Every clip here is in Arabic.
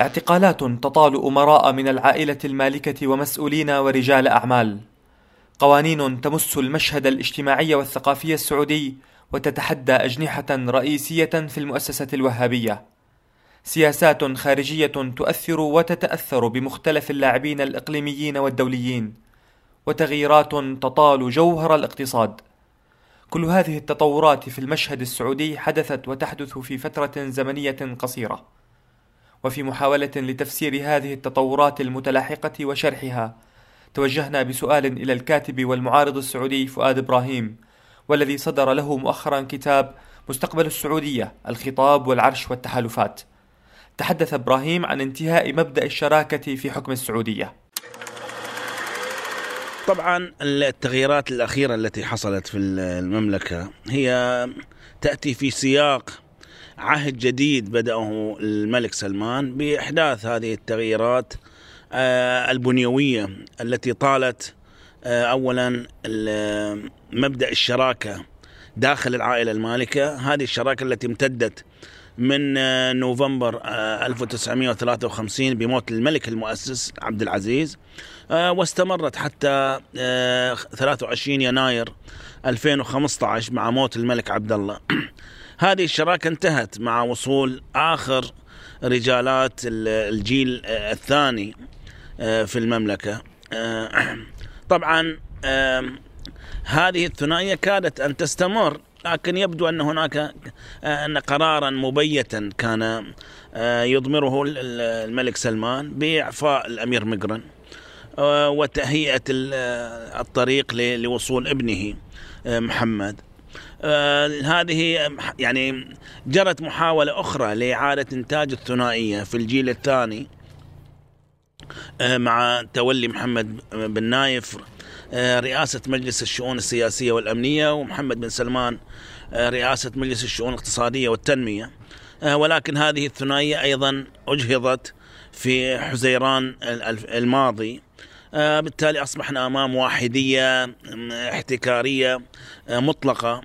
اعتقالات تطال أمراء من العائلة المالكة ومسؤولين ورجال أعمال. قوانين تمس المشهد الاجتماعي والثقافي السعودي وتتحدى أجنحة رئيسية في المؤسسة الوهابية. سياسات خارجية تؤثر وتتأثر بمختلف اللاعبين الإقليميين والدوليين، وتغييرات تطال جوهر الاقتصاد. كل هذه التطورات في المشهد السعودي حدثت وتحدث في فترة زمنية قصيرة. وفي محاولة لتفسير هذه التطورات المتلاحقة وشرحها، توجهنا بسؤال إلى الكاتب والمعارض السعودي فؤاد إبراهيم، والذي صدر له مؤخرا كتاب مستقبل السعودية، الخطاب والعرش والتحالفات. تحدث إبراهيم عن انتهاء مبدأ الشراكة في حكم السعودية. طبعا التغييرات الأخيرة التي حصلت في المملكة هي تأتي في سياق عهد جديد بدأه الملك سلمان بإحداث هذه التغييرات البنيوية التي طالت أولا مبدأ الشراكة داخل العائلة المالكة. هذه الشراكة التي امتدت من نوفمبر 1953 بموت الملك المؤسس عبد العزيز، واستمرت حتى 23 يناير 2015 مع موت الملك عبد الله. هذه الشراكة انتهت مع وصول آخر رجالات الجيل الثاني في المملكة. طبعا هذه الثنائية كادت أن تستمر، لكن يبدو أن هناك قرارا مبيتا كان يضمره الملك سلمان بإعفاء الأمير مقرن وتهيئة الطريق لوصول ابنه محمد. هذه يعني جرت محاولة أخرى لإعادة إنتاج الثنائية في الجيل الثاني مع تولي محمد بن نايف رئاسة مجلس الشؤون السياسية والأمنية، ومحمد بن سلمان رئاسة مجلس الشؤون الاقتصادية والتنمية. ولكن هذه الثنائية أيضا أجهضت في حزيران الماضي، بالتالي أصبحنا أمام واحدية احتكارية مطلقة،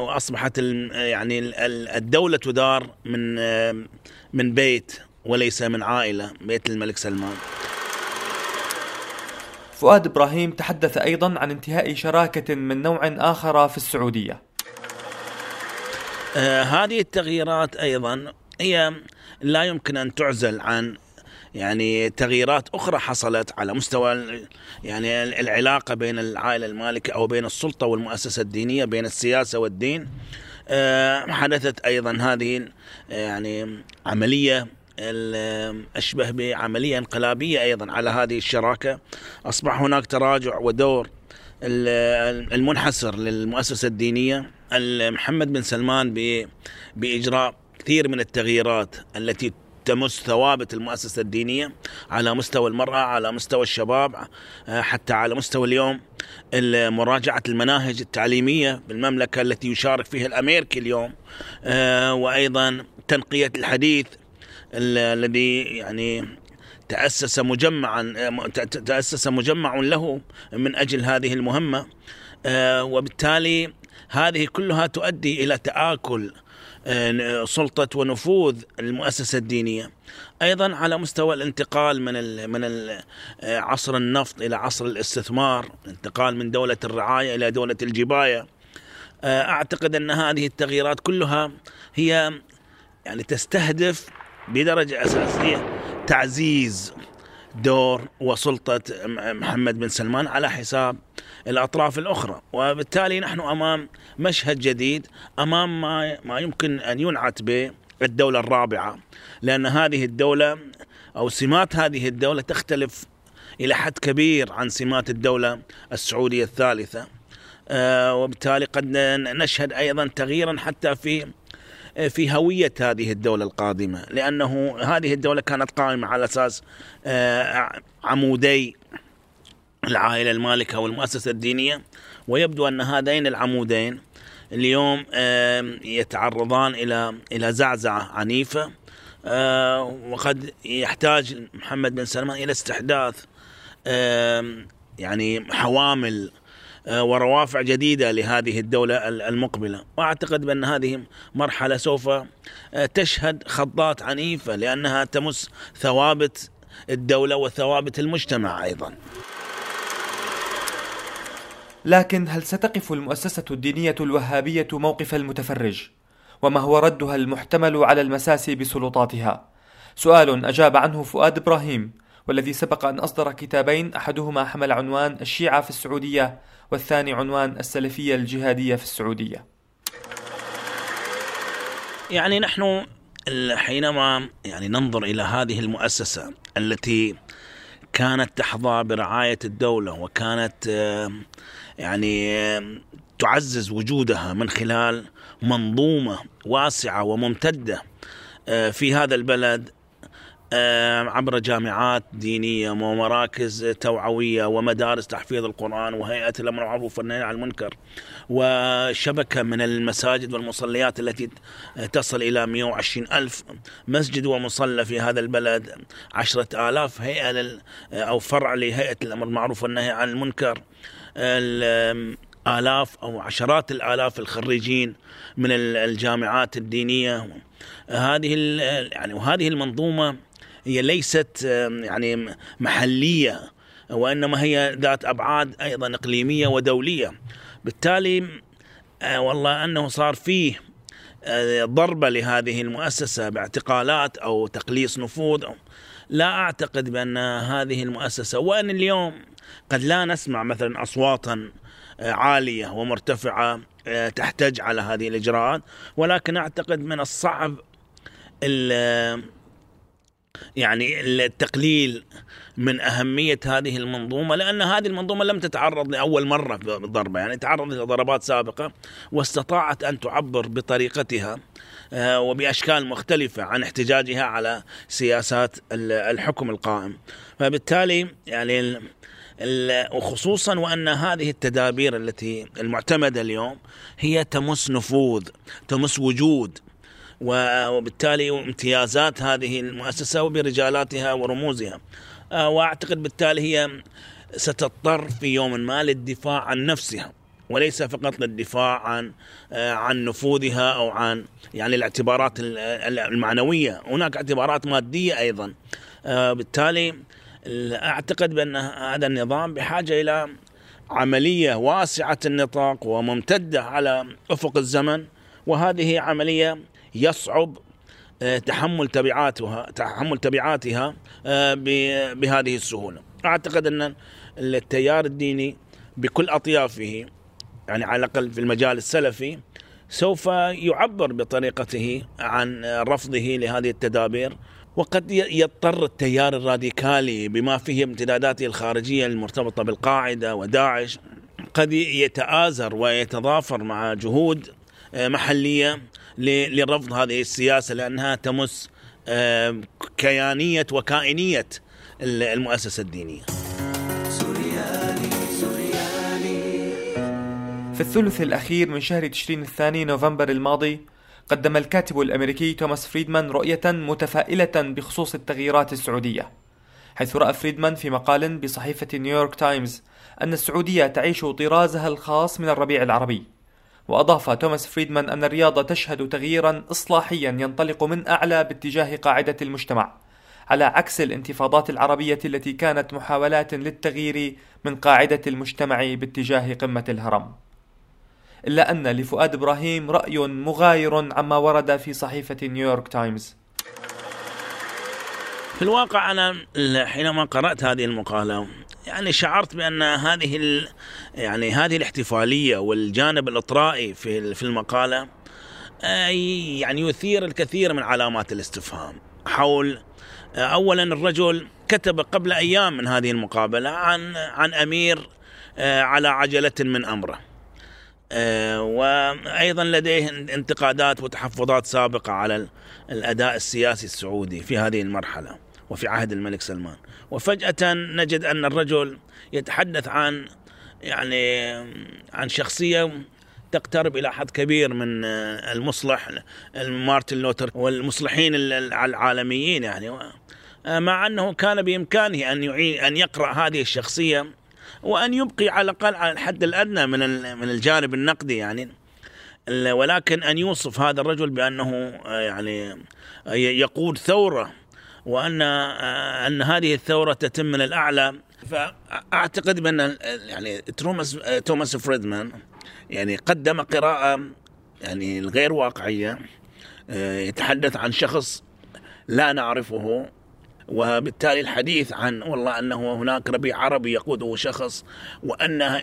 وأصبحت يعني الدولة تدار من بيت وليس من عائلة، بيت الملك سلمان. فؤاد إبراهيم تحدث أيضا عن انتهاء شراكة من نوع آخر في السعودية. هذه التغييرات أيضا هي لا يمكن أن تعزل عن يعني تغييرات أخرى حصلت على مستوى يعني العلاقة بين العائلة المالكة أو بين السلطة والمؤسسة الدينية، بين السياسة والدين. حدثت أيضا هذه يعني عملية أشبه بعملية انقلابية أيضا على هذه الشراكة. أصبح هناك تراجع ودور المنحسر للمؤسسة الدينية. محمد بن سلمان بإجراء كثير من التغييرات التي تمس ثوابت المؤسسة الدينية على مستوى المرأة، على مستوى الشباب، حتى على مستوى اليوم مراجعة المناهج التعليمية بالمملكة التي يشارك فيها الأمريكي اليوم، وأيضا تنقية الحديث الذي يعني تأسس مجمع له من أجل هذه المهمة. وبالتالي هذه كلها تؤدي إلى تآكل سلطة ونفوذ المؤسسة الدينية. أيضا على مستوى الانتقال من عصر النفط إلى عصر الاستثمار، انتقال من دولة الرعاية إلى دولة الجباية. أعتقد أن هذه التغييرات كلها هي يعني تستهدف بدرجة أساسية تعزيز دور وسلطة محمد بن سلمان على حساب الأطراف الأخرى. وبالتالي نحن أمام مشهد جديد، أمام ما يمكن أن ينعت به الدولة الرابعة، لأن هذه الدولة أو سمات هذه الدولة تختلف إلى حد كبير عن سمات الدولة السعودية الثالثة. وبالتالي قد نشهد أيضا تغييرا حتى في هوية هذه الدولة القادمة، لأنه هذه الدولة كانت قائمة على أساس عمودي العائلة المالكة والمؤسسة الدينية، ويبدو أن هذين العمودين اليوم يتعرضان إلى زعزعة عنيفة. وقد يحتاج محمد بن سلمان إلى استحداث يعني حوامل وروافع جديدة لهذه الدولة المقبلة. وأعتقد بأن هذه مرحلة سوف تشهد خضات عنيفة لأنها تمس ثوابت الدولة وثوابت المجتمع أيضا. لكن هل ستقف المؤسسة الدينية الوهابية موقف المتفرج؟ وما هو ردها المحتمل على المساس بسلطاتها؟ سؤال أجاب عنه فؤاد إبراهيم، والذي سبق أن أصدر كتابين، أحدهما حمل عنوان الشيعة في السعودية والثاني عنوان السلفية الجهادية في السعودية. يعني نحن حينما ننظر إلى هذه المؤسسة التي كانت تحظى برعاية الدولة وكانت تعزز وجودها من خلال منظومة واسعة وممتدة في هذا البلد عبر جامعات دينية ومراكز توعوية ومدارس تحفيظ القرآن وهيئة الأمر والمعروف والنهي عن المنكر وشبكة من المساجد والمصليات التي تصل إلى 120,000 مسجد ومصلى في هذا البلد، 10,000 هيئة أو فرع لهيئة الأمر والمعروف والنهي عن المنكر، آلاف أو عشرات الآلاف الخريجين من الجامعات الدينية. هذه المنظومة هي ليست محلية، وإنما هي ذات أبعاد أيضا إقليمية ودولية. بالتالي والله أنه صار فيه ضربة لهذه المؤسسة باعتقالات أو تقليص نفوذ. لا أعتقد بأن هذه المؤسسة، وأن اليوم قد لا نسمع مثلا أصواتا عالية ومرتفعة تحتج على هذه الإجراءات، ولكن أعتقد من الصعب التقليل من أهمية هذه المنظومة، لأن هذه المنظومة لم تتعرض لأول مرة بالضربة، تعرضت لضربات سابقة واستطاعت أن تعبر بطريقتها وبأشكال مختلفة عن احتجاجها على سياسات الحكم القائم. فبالتالي وخصوصا وأن هذه التدابير التي المعتمدة اليوم هي تمس نفوذ، تمس وجود، وبالتالي امتيازات هذه المؤسسة وبرجالاتها ورموزها. وأعتقد بالتالي هي ستضطر في يوم ما للدفاع عن نفسها، وليس فقط للدفاع عن نفوذها أو عن الاعتبارات المعنوية، هناك اعتبارات مادية أيضا. بالتالي أعتقد بأن هذا النظام بحاجة إلى عملية واسعة النطاق وممتدة على أفق الزمن، وهذه عملية يصعب تحمل تبعاتها بهذه السهولة. أعتقد أن التيار الديني بكل أطيافه على الأقل في المجال السلفي سوف يعبر بطريقته عن رفضه لهذه التدابير، وقد يضطر التيار الراديكالي بما فيه امتداداته الخارجية المرتبطة بالقاعدة وداعش قد يتآزر ويتضافر مع جهود محلية لرفض هذه السياسة، لأنها تمس كيانية وكائنية المؤسسة الدينية. في الثلث الأخير من شهر تشرين الثاني نوفمبر الماضي قدم الكاتب الأمريكي توماس فريدمان رؤية متفائلة بخصوص التغييرات السعودية، حيث رأى فريدمان في مقال بصحيفة نيويورك تايمز أن السعودية تعيش طرازها الخاص من الربيع العربي. وأضاف توماس فريدمان أن الرياض تشهد تغييرا إصلاحيا ينطلق من أعلى باتجاه قاعدة المجتمع، على عكس الانتفاضات العربية التي كانت محاولات للتغيير من قاعدة المجتمع باتجاه قمة الهرم. إلا أن لفؤاد إبراهيم رأي مغاير عما ورد في صحيفة نيويورك تايمز. في الواقع أنا حينما قرأت هذه المقالة شعرت بأن هذه الاحتفالية والجانب الإطرائي في المقالة يثير الكثير من علامات الاستفهام حول أولا الرجل كتب قبل أيام من هذه المقابلة عن أمير على عجلة من أمره، وأيضا لديه انتقادات وتحفظات سابقة على الأداء السياسي السعودي في هذه المرحلة وفي عهد الملك سلمان. وفجأة نجد أن الرجل يتحدث عن عن شخصية تقترب إلى حد كبير من المصلح مارتن لوثر والمصلحين العالميين، مع أنه كان بإمكانه أن يقرأ هذه الشخصية وأن يبقي على الأقل على الحد الأدنى من الجانب النقدي يعني، ولكن أن يوصف هذا الرجل بأنه يعني يقود ثورة، وأن هذه الثورة تتم من الأعلى. فأعتقد بأن يعني توماس فريدمان يعني قدم قراءة يعني غير واقعية، يتحدث عن شخص لا نعرفه، وبالتالي الحديث عن والله أنه هناك ربيع عربي يقوده شخص،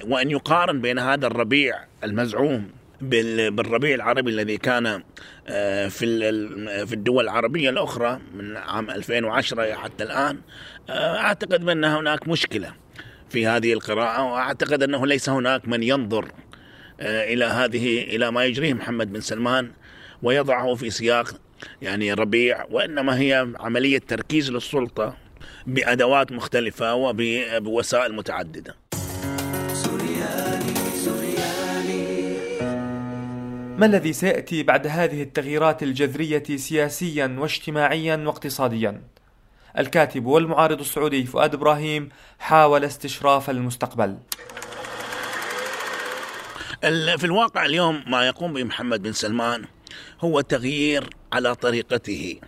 وأن يقارن بين هذا الربيع المزعوم بالربيع العربي الذي كان في الدول العربية الأخرى من عام 2010 حتى الآن. أعتقد بأن هناك مشكلة في هذه القراءة، وأعتقد أنه ليس هناك من ينظر إلى ما يجريه محمد بن سلمان ويضعه في سياق يعني ربيع، وإنما هي عملية تركيز للسلطة بأدوات مختلفة وبوسائل متعددة. ما الذي سيأتي بعد هذه التغييرات الجذرية سياسياً واجتماعياً واقتصادياً؟ الكاتب والمعارض السعودي فؤاد إبراهيم حاول استشراف المستقبل. في الواقع اليوم ما يقوم به محمد بن سلمان هو تغيير على طريقته،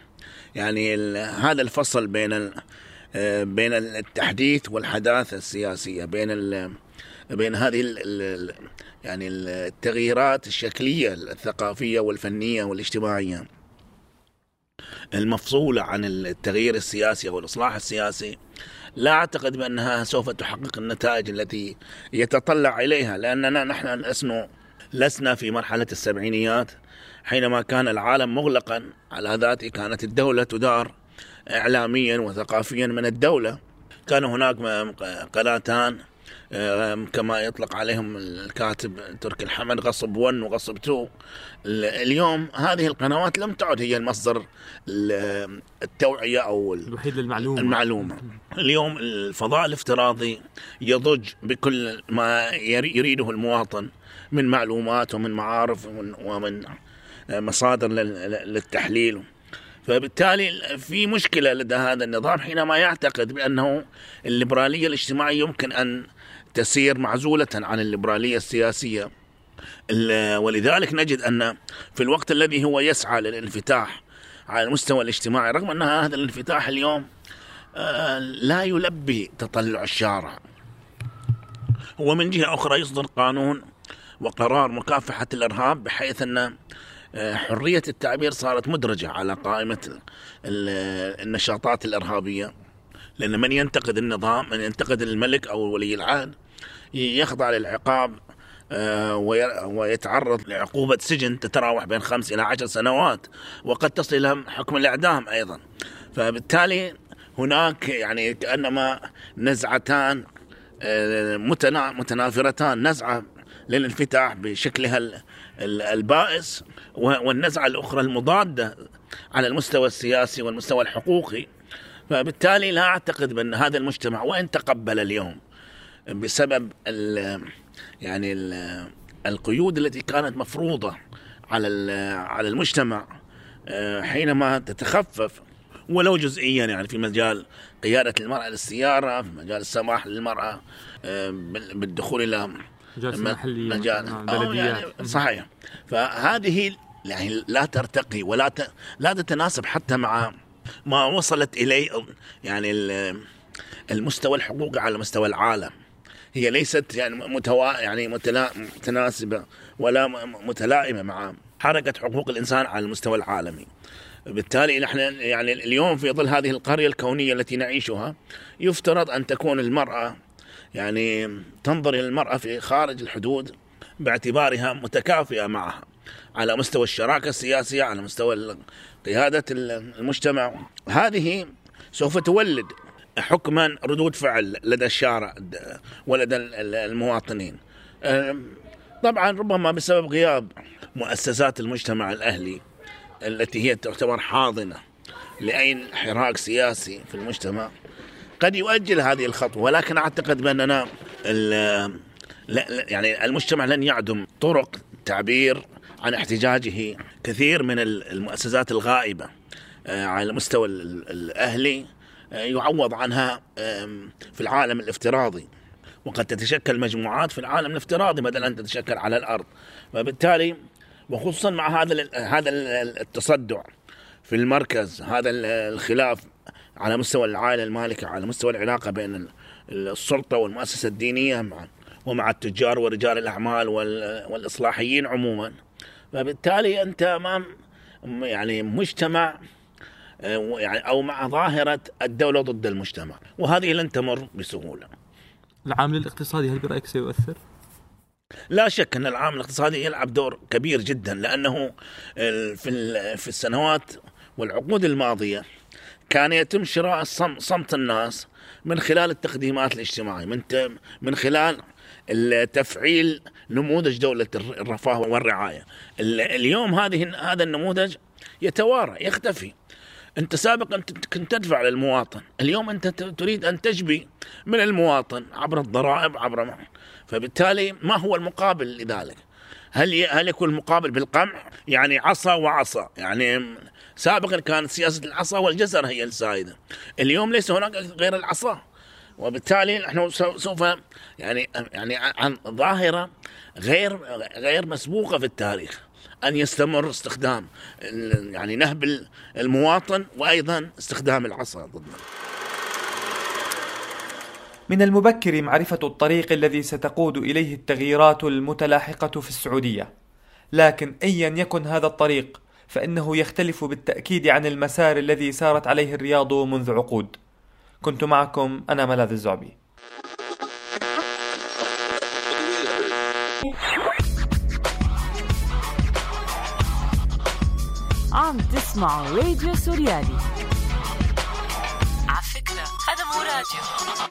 يعني هذا الفصل بين التحديث والحداثة السياسية، بين هذه يعني التغييرات الشكلية الثقافية والفنية والاجتماعية المفصولة عن التغيير السياسي والإصلاح السياسي، لا أعتقد بأنها سوف تحقق النتائج التي يتطلع إليها، لأننا نحن لسنا في مرحلة السبعينيات حينما كان العالم مغلقا على ذاته، كانت الدولة تدار إعلاميا وثقافيا من الدولة، كان هناك قناتان كما يطلق عليهم الكاتب تركي الحمد، غصب 1 وغصب 2. اليوم هذه القنوات لم تعد هي المصدر التوعية أو الوحيد للمعلومة. اليوم الفضاء الافتراضي يضج بكل ما يريده المواطن من معلومات ومن معارف ومن مصادر للتحليل، فبالتالي في مشكلة لدى هذا النظام حينما يعتقد بأنه الليبرالية الاجتماعية يمكن أن تسير معزولة عن الليبرالية السياسية، ولذلك نجد أن في الوقت الذي هو يسعى للانفتاح على المستوى الاجتماعي، رغم أن هذا الانفتاح اليوم لا يلبي تطلع الشارع، هو من جهة أخرى يصدر قانون وقرار مكافحة الإرهاب بحيث أن حرية التعبير صارت مدرجة على قائمة النشاطات الإرهابية، لأن من ينتقد النظام، من ينتقد الملك أو ولي العهد، يخضع للعقاب ويتعرض لعقوبة سجن تتراوح بين 5 إلى 10 سنوات، وقد تصل إلى حكم الإعدام أيضا. فبالتالي هناك يعني كأنما نزعتان متنافرتان، نزعة للانفتاح بشكلها البائس، والنزعة الأخرى المضادة على المستوى السياسي والمستوى الحقوقي. فبالتالي لا أعتقد بأن هذا المجتمع وإن تقبل اليوم بسبب يعني القيود التي كانت مفروضة على المجتمع حينما تتخفف ولو جزئيا، يعني في مجال قيادة المرأة للسيارة، في مجال السماح للمرأة بالدخول إلى يعني صحيح. فهذه يعني لا ترتقي ولا لا تتناسب حتى مع ما وصلت إليه يعني المستوى الحقوقي على مستوى العالم، هي ليست يعني متناسبة ولا متلائمة مع حركة حقوق الإنسان على المستوى العالمي. بالتالي نحن يعني اليوم في ظل هذه القرية الكونية التي نعيشها، يفترض أن تكون المرأة يعني تنظر إلى المرأة في خارج الحدود باعتبارها متكافئة معها على مستوى الشراكة السياسية، على مستوى قيادة المجتمع. هذه سوف تولد حكما ردود فعل لدى الشارع ولدى المواطنين، طبعا ربما بسبب غياب مؤسسات المجتمع الأهلي التي هي تعتبر حاضنة لأي حراك سياسي في المجتمع، قد يؤجل هذه الخطوة. ولكن أعتقد بأننا يعني المجتمع لن يعدم طرق تعبير عن احتجاجه. كثير من المؤسسات الغائبة على المستوى الأهلي يعوض عنها في العالم الافتراضي، وقد تتشكل مجموعات في العالم الافتراضي بدل أن تتشكل على الأرض. وبالتالي وخصوصا مع هذا التصدع في المركز، هذا الخلاف على مستوى العائلة المالكة، على مستوى العلاقة بين السلطة والمؤسسة الدينية ومع التجار ورجال الأعمال والإصلاحيين عموما. فبالتالي أنت أمام يعني مجتمع أو مع ظاهرة الدولة ضد المجتمع، وهذه لن تمر بسهولة. العامل الاقتصادي هل برأيك سيؤثر؟ لا شك أن العامل الاقتصادي يلعب دور كبير جدا، لأنه في السنوات والعقود الماضية كان يتم شراء صمت الناس من خلال التقديمات الاجتماعية، من خلال تفعيل نموذج دولة الرفاه والرعاية. اليوم هذا النموذج يتوارى، يختفي. أنت سابقا كنت تدفع للمواطن، اليوم أنت تريد أن تجبي من المواطن عبر الضرائب عبر. فبالتالي ما هو المقابل لذلك؟ هل يكون المقابل بالقمع؟ يعني عصا وعصا، يعني سابقا كانت سياسة العصا والجزر هي السائدة، اليوم ليس هناك غير العصا. وبالتالي نحن سوف يعني عن ظاهرة غير مسبوقة في التاريخ أن يستمر استخدام يعني نهب المواطن وأيضا استخدام العصا ضدنا. من المبكر معرفة الطريق الذي ستقود إليه التغييرات المتلاحقة في السعودية، لكن أيا يكن هذا الطريق فإنه يختلف بالتأكيد عن المسار الذي سارت عليه الرياض منذ عقود. كنت معكم أنا ملاذ الزعبي. عم تسمعوا راديو سوريالي. على فكرة هذا مو راديو.